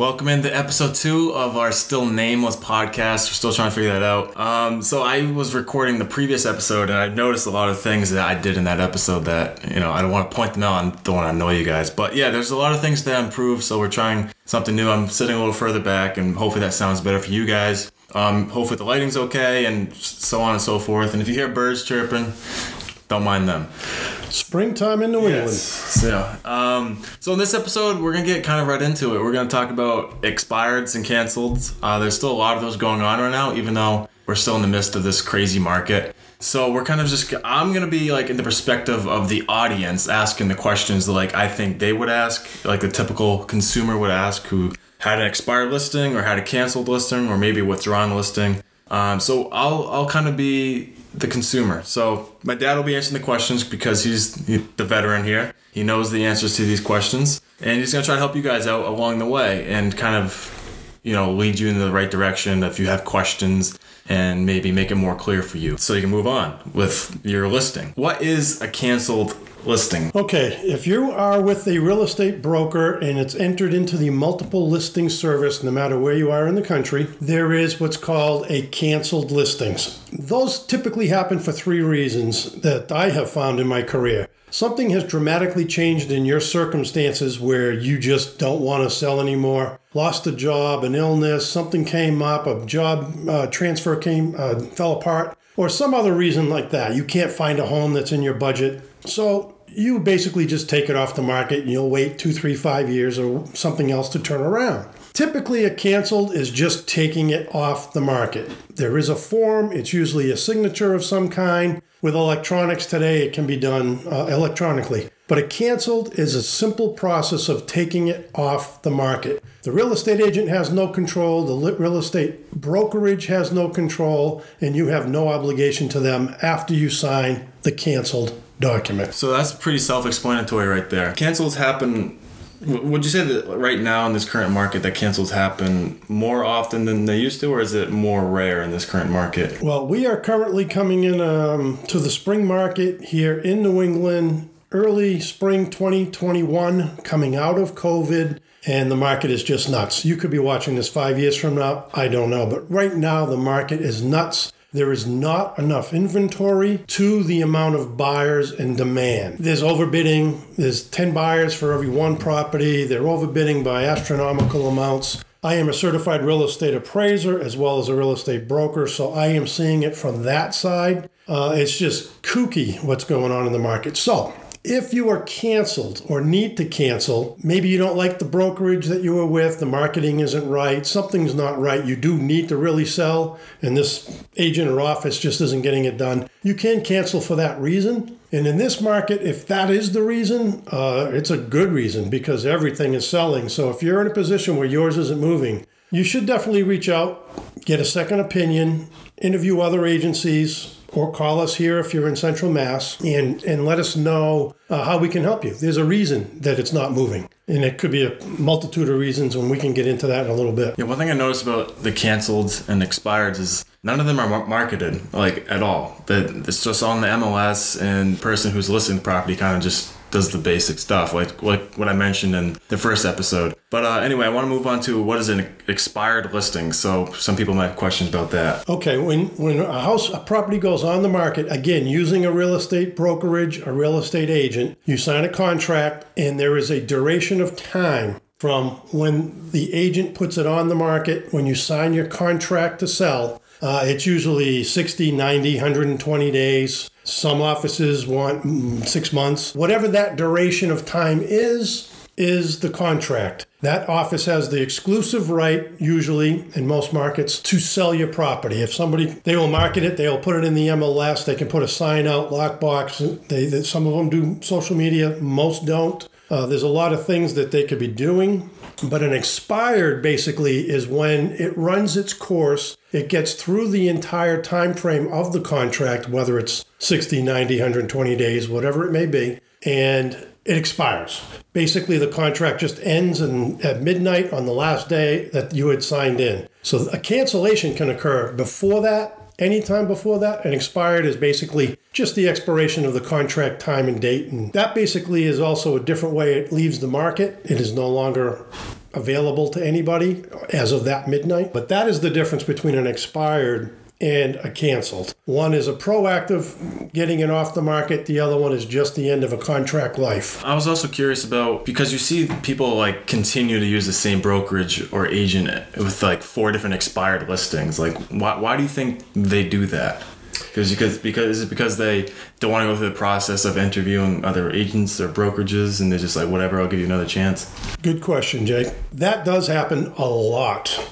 Welcome into episode 2 of our Still Nameless podcast. We're still trying to figure that out. So I was recording the previous episode, and I noticed a lot of things that I did in that episode that, I don't want to point them out. I don't want to annoy you guys. But yeah, there's a lot of things that improved, so we're trying something new. I'm sitting a little further back, and hopefully that sounds better for you guys. Hopefully the lighting's okay, and so on and so forth. And if you hear birds chirping, don't mind them. Springtime in New England. So in this episode, we're going to get kind of right into it. We're going to talk about expireds and canceleds. There's still a lot of those going on right now, even though we're still in the midst of this crazy market. So we're kind of I'm going to be like in the perspective of the audience, asking the questions that like I think they would ask, like the typical consumer would ask who had an expired listing or had a canceled listing or maybe withdrawn listing. So I'll kind of be the consumer. So my dad will be answering the questions because he's the veteran here. He knows the answers to these questions, and he's going to try to help you guys out along the way and kind of, lead you in the right direction if you have questions and maybe make it more clear for you so you can move on with your listing. What is a canceled listing? Okay, if you are with a real estate broker and it's entered into the multiple listing service, no matter where you are in the country, there is what's called a canceled listings. Those typically happen for 3 reasons that I have found in my career. Something has dramatically changed in your circumstances where you just don't want to sell anymore. Lost a job, an illness, something came up, a job transfer fell apart, or some other reason like that. You can't find a home that's in your budget. So you basically just take it off the market and you'll wait 2, 3, 5 years or something else to turn around. Typically, a canceled is just taking it off the market. There is a form. It's usually a signature of some kind. With electronics today, it can be done electronically. But a canceled is a simple process of taking it off the market. The real estate agent has no control. The real estate brokerage has no control. And you have no obligation to them after you sign the canceled document. So that's pretty self-explanatory right there. Cancels happen. Would you say that right now in this current market that cancels happen more often than they used to, or is it more rare in this current market? Well, we are currently coming in to the spring market here in New England, early spring 2021, coming out of COVID, and the market is just nuts. You could be watching this 5 years from now. I don't know. But right now, the market is nuts. There is not enough inventory to the amount of buyers and demand. There's overbidding. There's 10 buyers for every 1 property. They're overbidding by astronomical amounts. I am a certified real estate appraiser as well as a real estate broker, so I am seeing it from that side. It's just kooky what's going on in the market. So if you are canceled or need to cancel, maybe you don't like the brokerage that you were with, the marketing isn't right, something's not right, you do need to really sell, and this agent or office just isn't getting it done, you can cancel for that reason. And in this market, if that is the reason, it's a good reason because everything is selling. So if you're in a position where yours isn't moving, you should definitely reach out, get a second opinion, interview other agencies, or call us here if you're in Central Mass and let us know how we can help you. There's a reason that it's not moving, and it could be a multitude of reasons, and we can get into that in a little bit. Yeah, one thing I noticed about the canceled and expireds is none of them are marketed at all. That it's just on the MLS, and the person who's listing the property kind of just does the basic stuff, like what I mentioned in the first episode. But anyway, I want to move on to what is an expired listing. So some people might have questions about that. Okay, when a property goes on the market, again, using a real estate brokerage, a real estate agent, you sign a contract and there is a duration of time from when the agent puts it on the market, when you sign your contract to sell. It's usually 60, 90, 120 days. Some offices want 6 months. Whatever that duration of time is the contract. That office has the exclusive right, usually in most markets, to sell your property. If they will market it, they will put it in the MLS, they can put a sign out, lockbox. Some of them do social media, most don't. There's a lot of things that they could be doing. But an expired basically is when it runs its course, it gets through the entire time frame of the contract, whether it's 60, 90, 120 days, whatever it may be, and it expires. Basically, the contract just ends at midnight on the last day that you had signed in. So a cancellation can occur before that. Anytime before that, an expired is basically just the expiration of the contract time and date. And that basically is also a different way it leaves the market. It is no longer available to anybody as of that midnight. But that is the difference between an expired and a canceled. One is a proactive, getting it off the market. The other one is just the end of a contract life. I was also curious about, because you see people like continue to use the same brokerage or agent with like four different expired listings. Like, why do you think they do that? Is it because they don't want to go through the process of interviewing other agents or brokerages, and they're just like, whatever, I'll give you another chance? Good question, Jake. That does happen a lot.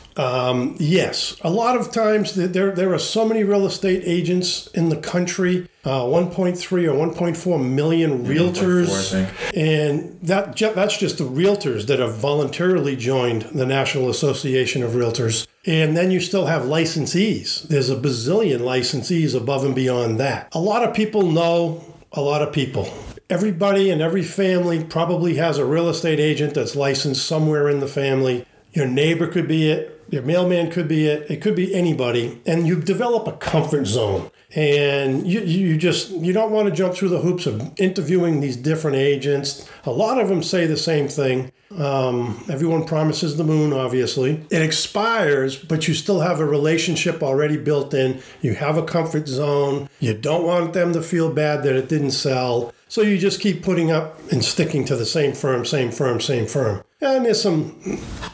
Yes, a lot of times there are so many real estate agents in the country, 1.3 or 1.4 million realtors, and that's just the realtors that have voluntarily joined the National Association of Realtors. And then you still have licensees. There's a bazillion licensees above and beyond that. A lot of people know a lot of people. Everybody and every family probably has a real estate agent that's licensed somewhere in the family. Your neighbor could be it. Your mailman could be it. It could be anybody. And you develop a comfort zone. And you don't want to jump through the hoops of interviewing these different agents. A lot of them say the same thing. Everyone promises the moon, obviously. It expires, but you still have a relationship already built in. You have a comfort zone. You don't want them to feel bad that it didn't sell. So you just keep putting up and sticking to the same firm. And there's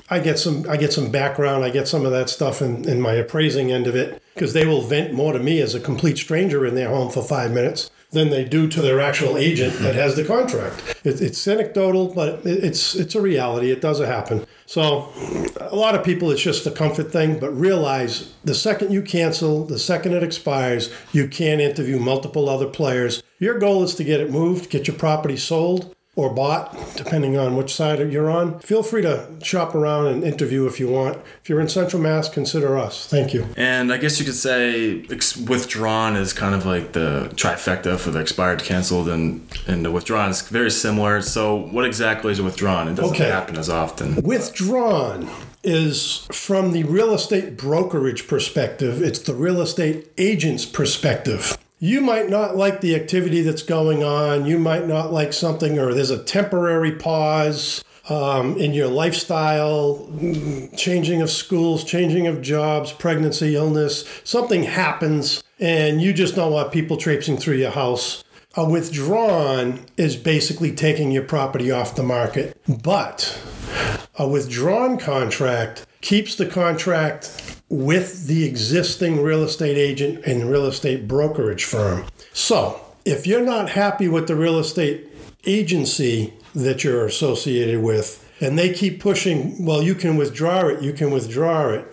I get some background. I get some of that stuff in my appraising end of it, because they will vent more to me as a complete stranger in their home for 5 minutes than they do to their actual agent that has the contract. It's anecdotal, but it's a reality. It does happen. So a lot of people, it's just a comfort thing, but realize the second you cancel, the second it expires, you can't interview multiple other players. Your goal is to get it moved, get your property sold or bought, depending on which side you're on. Feel free to shop around and interview if you want. If you're in Central Mass, consider us. Thank you. And I guess you could say withdrawn is kind of like the trifecta for the expired, canceled, and the withdrawn is very similar. So what exactly is withdrawn? It doesn't happen as often. Withdrawn is from the real estate brokerage perspective. It's the real estate agent's perspective. You might not like the activity that's going on. You might not like something, or there's a temporary pause in your lifestyle, changing of schools, changing of jobs, pregnancy, illness. Something happens, and you just don't want people traipsing through your house. A withdrawn is basically taking your property off the market. But a withdrawn contract keeps the contract with the existing real estate agent and real estate brokerage firm. So if you're not happy with the real estate agency that you're associated with, and they keep pushing, well, you can withdraw it.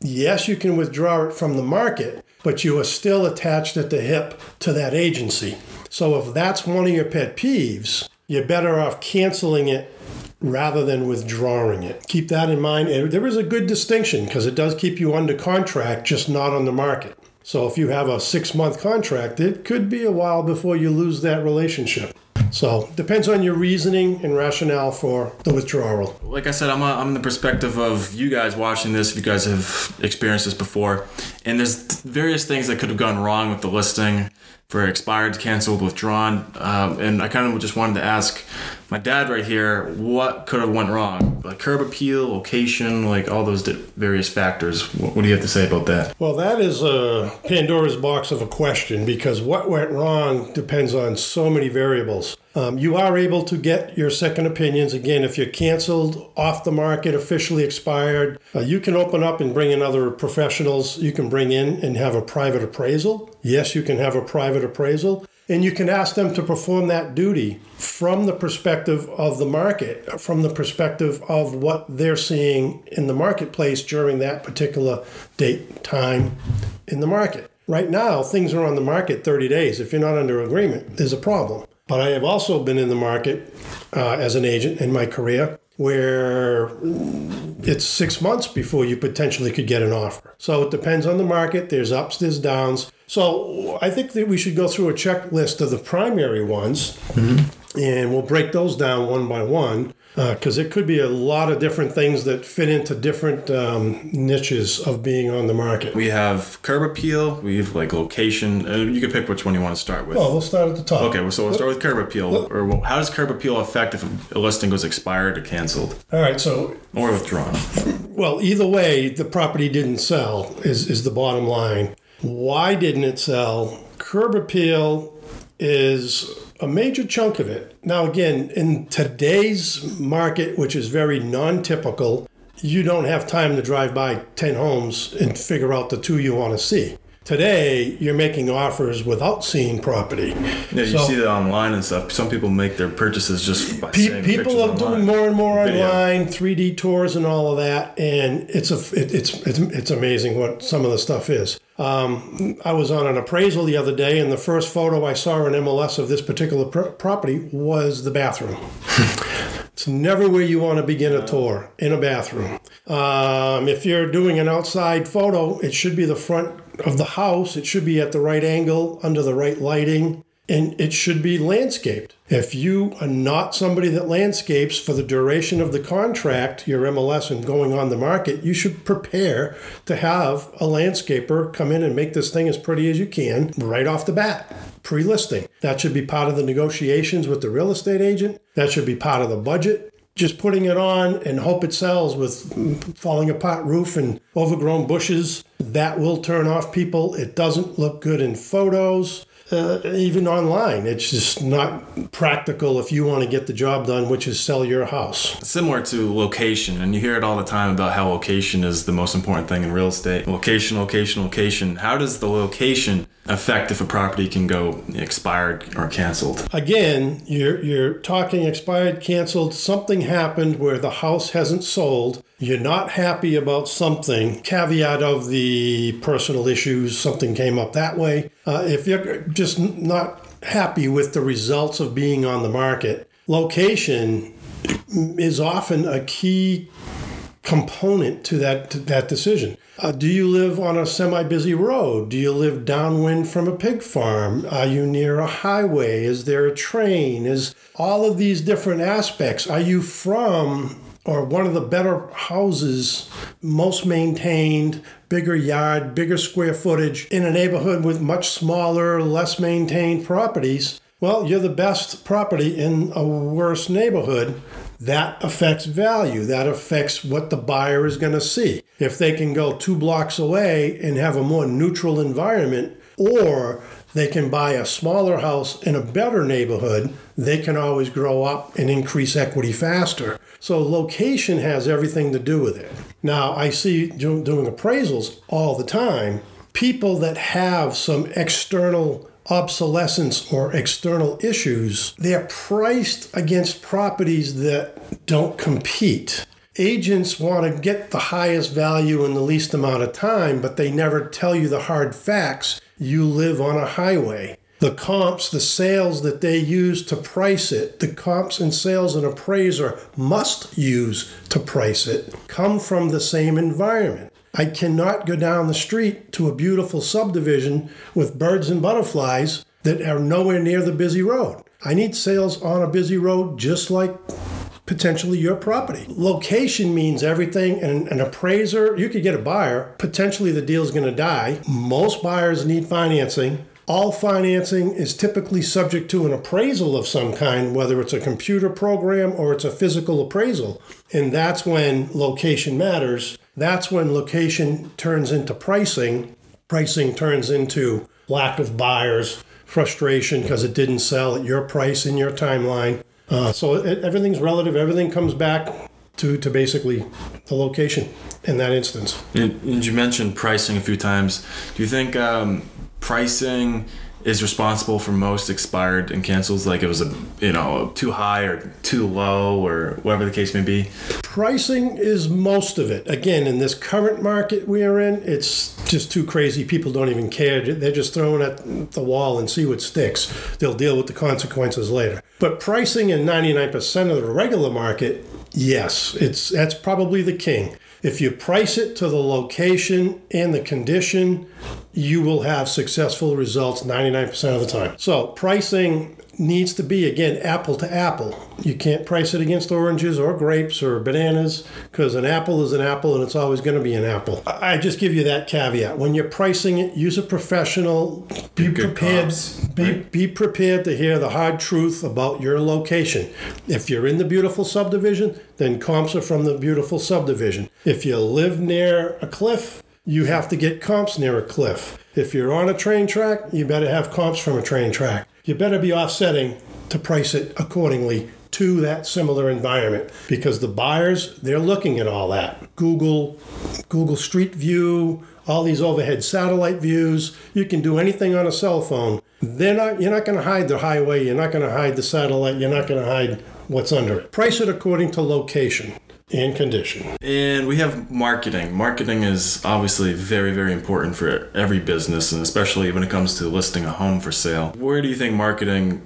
Yes, you can withdraw it from the market, but you are still attached at the hip to that agency. So if that's one of your pet peeves, you're better off canceling it rather than withdrawing it. Keep that in mind. There is a good distinction, because it does keep you under contract, just not on the market. So if you have a 6-month contract, it could be a while before you lose that relationship. So depends on your reasoning and rationale for the withdrawal. Like I said, I'm in the perspective of you guys watching this, if you guys have experienced this before, and there's various things that could have gone wrong with the listing for expired, canceled, withdrawn. And I kind of just wanted to ask my dad right here, what could have went wrong? Like curb appeal, location, like all those various factors. What do you have to say about that? Well, that is a Pandora's box of a question, because what went wrong depends on so many variables. You are able to get your second opinions. Again, if you're canceled, off the market, officially expired, you can open up and bring in other professionals. You can bring in and have a private appraisal. Yes, you can have a private appraisal. And you can ask them to perform that duty from the perspective of the market, from the perspective of what they're seeing in the marketplace during that particular date, time in the market. Right now, things are on the market 30 days. If you're not under agreement, there's a problem. But I have also been in the market as an agent in my career where it's 6 months before you potentially could get an offer. So it depends on the market. There's ups, there's downs. So I think that we should go through a checklist of the primary ones, and we'll break those down one by one. because it could be a lot of different things that fit into different niches of being on the market. We have curb appeal. We have like location. You can pick which one you want to start with. Oh, we'll start at the top. Okay, so we'll start with curb appeal. Or how does curb appeal affect if a listing goes expired or canceled? All right, so... Or withdrawn. Well, either way, the property didn't sell is the bottom line. Why didn't it sell? Curb appeal is a major chunk of it. Now, again, in today's market, which is very non-typical, you don't have time to drive by 10 homes and figure out the two you want to see. Today, you're making offers without seeing property. Yeah, you see that online and stuff. Some people make their purchases just by seeing pictures online. People are doing more and more online, 3D tours and all of that, and it's amazing what some of the stuff is. I was on an appraisal the other day, and the first photo I saw in MLS of this particular property was the bathroom. It's never where you want to begin a tour, in a bathroom. If you're doing an outside photo, it should be the front of the house. It should be at the right angle, under the right lighting, and it should be landscaped. If you are not somebody that landscapes for the duration of the contract, your MLS and going on the market, you should prepare to have a landscaper come in and make this thing as pretty as you can right off the bat, pre-listing. That should be part of the negotiations with the real estate agent. That should be part of the budget. Just putting it on and hope it sells with falling apart roof and overgrown bushes, that will turn off people. It doesn't look good in photos. Even online, it's just not practical if you want to get the job done, which is sell your house. Similar to location, and you hear it all the time about how location is the most important thing in real estate. Location, location, location. How does the location affect if a property can go expired or canceled? Again, you're talking expired, canceled. Something happened where the house hasn't sold. You're not happy about something, caveat of the personal issues, something came up that way. If you're just not happy with the results of being on the market, location is often a key component to that decision. Do you live on a semi-busy road? Do you live downwind from a pig farm? Are you near a highway? Is there a train? Is all of these different aspects? Are you from... or one of the better houses, most maintained, bigger yard, bigger square footage in a neighborhood with much smaller, less maintained properties? Well, you're the best property in a worse neighborhood. That affects value. That affects what the buyer is going to see. If they can go 2 blocks away and have a more neutral environment, or they can buy a smaller house in a better neighborhood, they can always grow up and increase equity faster. So location has everything to do with it. Now, I see doing appraisals all the time, people that have some external obsolescence or external issues, they're priced against properties that don't compete. Agents want to get the highest value in the least amount of time, but they never tell you the hard facts. You live on a highway. The comps, the sales that they use to price it, the comps and sales an appraiser must use to price it, come from the same environment. I cannot go down the street to a beautiful subdivision with birds and butterflies that are nowhere near the busy road. I need sales on a busy road just like potentially your property. Location means everything, and an appraiser, you could get a buyer, potentially the deal's gonna die. Most buyers need financing. All financing is typically subject to an appraisal of some kind, whether it's a computer program or it's a physical appraisal. And that's when location matters. That's when location turns into pricing. Pricing turns into lack of buyers, frustration because it didn't sell at your price in your timeline. So everything's relative. Everything comes back to basically the location in that instance. And you mentioned pricing a few times. Do you think... pricing is responsible for most expired and cancels, like it was too high or too low or whatever the case may be? Pricing is most of it. Again, in this current market we are in, it's just too crazy. People don't even care. They're just throwing at the wall and see what sticks. They'll deal with the consequences later. But pricing in 99% of the regular market, yes, that's probably the king. If you price it to the location and the condition, you will have successful results 99% of the time. So pricing needs to be, again, apple to apple. You can't price it against oranges or grapes or bananas, because an apple is an apple and it's always going to be an apple. I just give you that caveat. When you're pricing it, use a professional. Be prepared to hear the hard truth about your location. If you're in the beautiful subdivision, then comps are from the beautiful subdivision. If you live near a cliff, you have to get comps near a cliff. If you're on a train track, you better have comps from a train track. You better be offsetting to price it accordingly to that similar environment, because the buyers, they're looking at all that. Google Street View, all these overhead satellite views. You can do anything on a cell phone. You're not going to hide the highway. You're not going to hide the satellite. You're not going to hide what's under it. Price it according to location and condition. And we have marketing. Marketing is obviously very, very important for every business, and especially when it comes to listing a home for sale. Where do you think marketing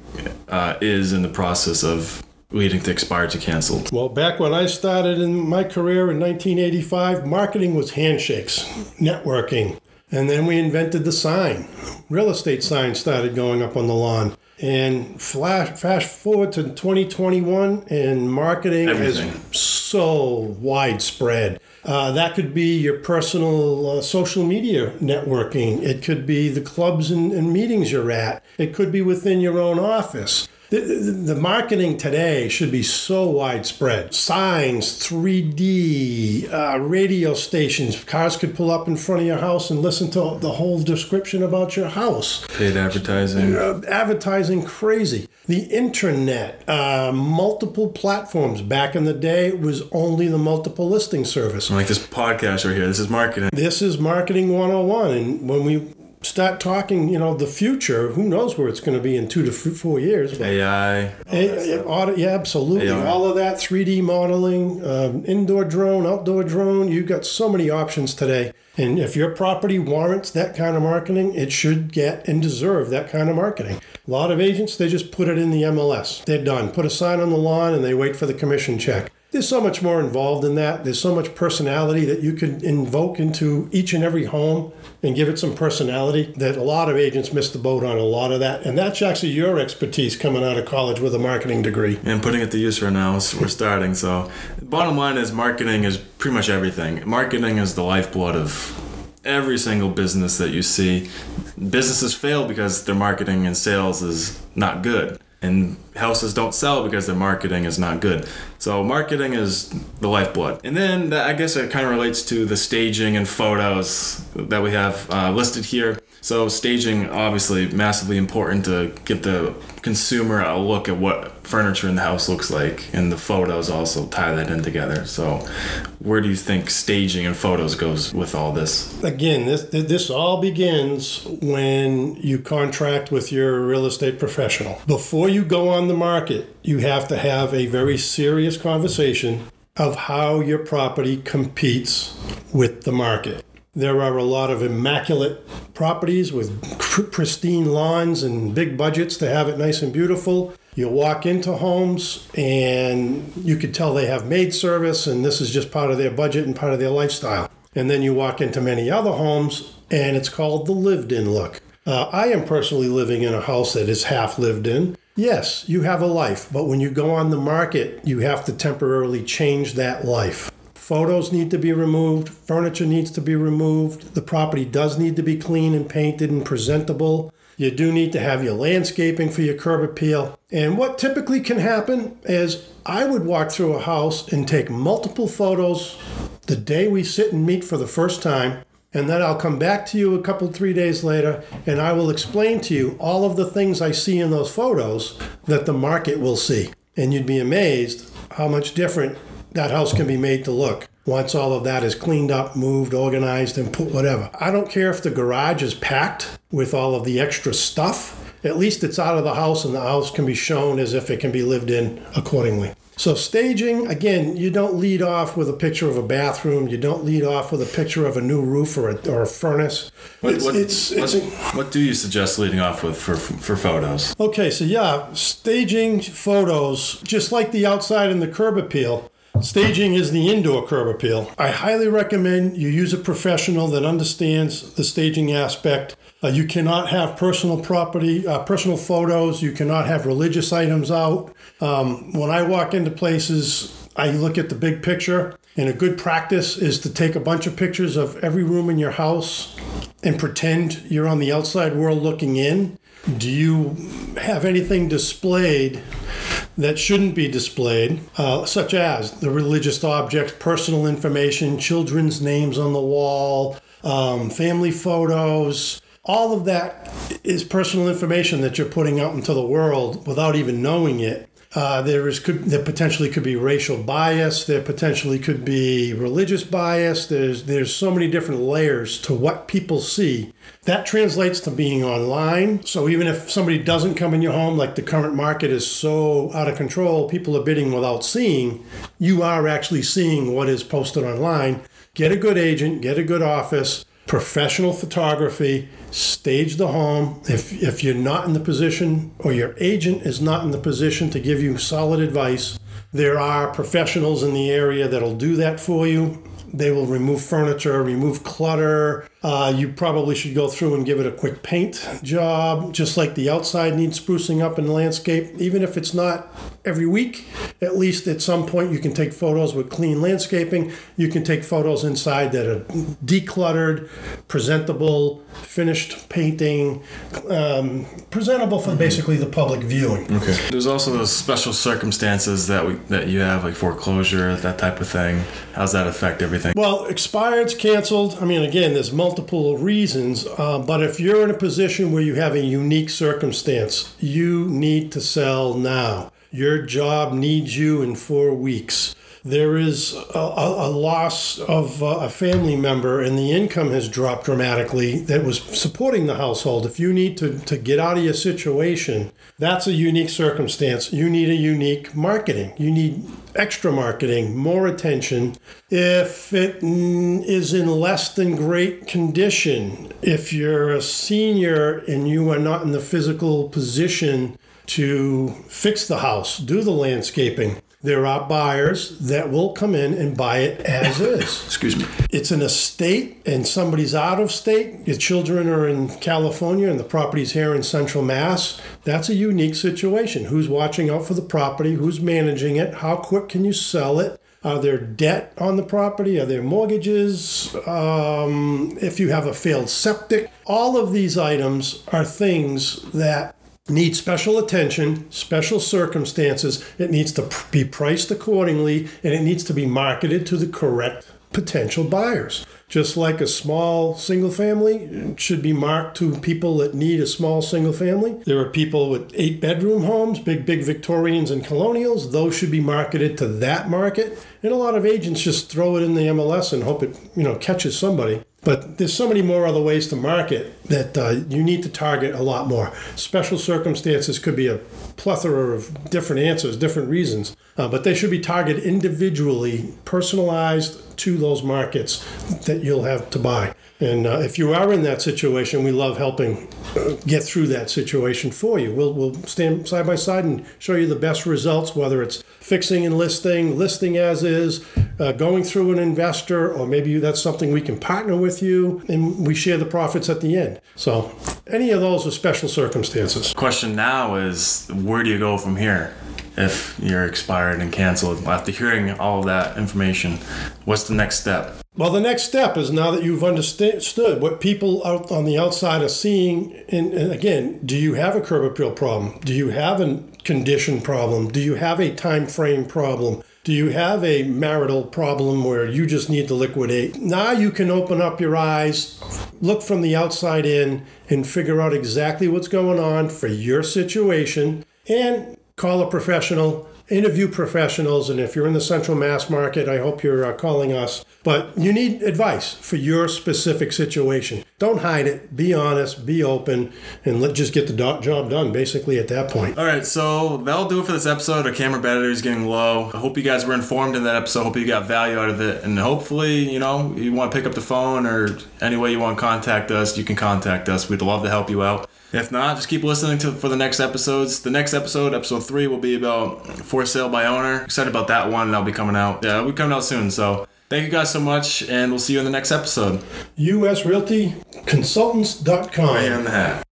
is in the process of leading to expired to canceled? Well, back when I started in my career in 1985, marketing was handshakes, networking. And then we invented the sign. Real estate signs started going up on the lawn. And fast forward to 2021, and marketing is so widespread. That could be your personal social media networking. It could be the clubs and meetings you're at. It could be within your own office. The marketing today should be so widespread. Signs, 3D, radio stations. Cars could pull up in front of your house and listen to the whole description about your house. Paid advertising. Advertising crazy. The internet, multiple platforms. Back in the day, it was only the multiple listing service. Like this podcast right here. This is marketing. This is marketing 101. And when we start talking, the future, who knows where it's going to be in 2 to 4 years. But AI. Absolutely. AI. All of that, 3D modeling, indoor drone, outdoor drone. You've got so many options today. And if your property warrants that kind of marketing, it should get and deserve that kind of marketing. A lot of agents, they just put it in the MLS. They're done. Put a sign on the lawn and they wait for the commission check. There's so much more involved in that. There's so much personality that you could invoke into each and every home and give it some personality that a lot of agents miss the boat on a lot of that. And that's actually your expertise coming out of college with a marketing degree. And putting it to use right now, we're starting. So bottom line is marketing is pretty much everything. Marketing is the lifeblood of every single business that you see. Businesses fail because their marketing and sales is not good. And houses don't sell because their marketing is not good. So marketing is the lifeblood. And then I guess it kind of relates to the staging and photos that we have listed here. So staging, obviously, massively important to get the consumer a look at what furniture in the house looks like, and the photos also tie that in together. So where do you think staging and photos goes with all this? Again, this all begins when you contract with your real estate professional. Before you go on the market, you have to have a very serious conversation of how your property competes with the market. There are a lot of immaculate properties with pristine lawns and big budgets to have it nice and beautiful. You walk into homes and you could tell they have maid service, and this is just part of their budget and part of their lifestyle. And then you walk into many other homes and it's called the lived-in look. I am personally living in a house that is half lived in. Yes, you have a life, but when you go on the market, you have to temporarily change that life. Photos need to be removed. Furniture needs to be removed. The property does need to be clean and painted and presentable. You do need to have your landscaping for your curb appeal. And what typically can happen is I would walk through a house and take multiple photos the day we sit and meet for the first time. And then I'll come back to you 3 days later, and I will explain to you all of the things I see in those photos that the market will see. And you'd be amazed how much different that house can be made to look once all of that is cleaned up, moved, organized, and put whatever. I don't care if the garage is packed with all of the extra stuff. At least it's out of the house, and the house can be shown as if it can be lived in accordingly. So staging, again, you don't lead off with a picture of a bathroom. You don't lead off with a picture of a new roof or a furnace. What do you suggest leading off with for photos? Okay, so yeah, staging photos, just like the outside and the curb appeal, Staging is the indoor curb appeal. I highly recommend you use a professional that understands the staging aspect. You cannot have personal property, personal photos. You cannot have religious items out. When I walk into places, I look at the big picture. And a good practice is to take a bunch of pictures of every room in your house and pretend you're on the outside world looking in. Do you have anything displayed that shouldn't be displayed, such as the religious objects, personal information, children's names on the wall, family photos? All of that is personal information that you're putting out into the world without even knowing it. There potentially could be racial bias. There potentially could be religious bias. There's so many different layers to what people see. That translates to being online. So even if somebody doesn't come in your home, like the current market is so out of control, people are bidding without seeing. You are actually seeing what is posted online. Get a good agent. Get a good office. Professional photography, stage the home. If you're not in the position, or your agent is not in the position to give you solid advice, there are professionals in the area that'll do that for you. They will remove furniture, remove clutter. You probably should go through and give it a quick paint job, just like the outside needs sprucing up in the landscape. Even if it's not every week, at least at some point you can take photos with clean landscaping. You can take photos inside that are decluttered, presentable, finished painting, presentable for basically the public viewing. Okay. There's also those special circumstances that you have, like foreclosure, that type of thing. How's that affect everything? Well, expired's canceled. I mean, again, there's multiple reasons, but if you're in a position where you have a unique circumstance, you need to sell now. Your job needs you in 4 weeks. There is a loss of a family member and the income has dropped dramatically that was supporting the household. If you need to get out of your situation, that's a unique circumstance. You need a unique marketing. You need extra marketing, more attention. If it is in less than great condition, if you're a senior and you are not in the physical position to fix the house, do the landscaping, there are buyers that will come in and buy it as is. Excuse me. It's an estate and somebody's out of state. Your children are in California and the property's here in Central Mass. That's a unique situation. Who's watching out for the property? Who's managing it? How quick can you sell it? Are there debt on the property? Are there mortgages? If you have a failed septic? All of these items are things that need special attention, special circumstances. It needs to be priced accordingly, and it needs to be marketed to the correct potential buyers. Just like a small single family should be marked to people that need a small single family. There are people with 8-bedroom homes, big Victorians and colonials. Those should be marketed to that market. And a lot of agents just throw it in the MLS and hope it, catches somebody. But there's so many more other ways to market that you need to target a lot more. Special circumstances could be a plethora of different answers, different reasons. But they should be targeted individually, personalized to those markets that you'll have to buy. And if you are in that situation, we love helping get through that situation for you. We'll stand side by side and show you the best results, whether it's fixing and listing as is, going through an investor, or maybe that's something we can partner with you, and we share the profits at the end. So any of those are special circumstances. Question now is, where do you go from here? If you're expired and canceled, after hearing all that information, what's the next step? Well, the next step is now that you've understood what people out on the outside are seeing, and again, do you have a curb appeal problem? Do you have a condition problem? Do you have a time frame problem? Do you have a marital problem where you just need to liquidate? Now you can open up your eyes, look from the outside in, and figure out exactly what's going on for your situation, and call a professional, interview professionals, and if you're in the Central Mass market, I hope you're calling us. But you need advice for your specific situation. Don't hide it. Be honest, be open, and let's just get the job done, basically, at that point. All right, so that'll do it for this episode. Our camera battery is getting low. I hope you guys were informed in that episode. I hope you got value out of it. And hopefully, you want to pick up the phone or any way you want to contact us, you can contact us. We'd love to help you out. If not, just keep listening for the next episodes. The next episode, episode 3, will be about For Sale by Owner. Excited about that one. That'll be coming out. Yeah, it'll be coming out soon. So thank you guys so much, and we'll see you in the next episode. USRealtyConsultants.com. I am the hat.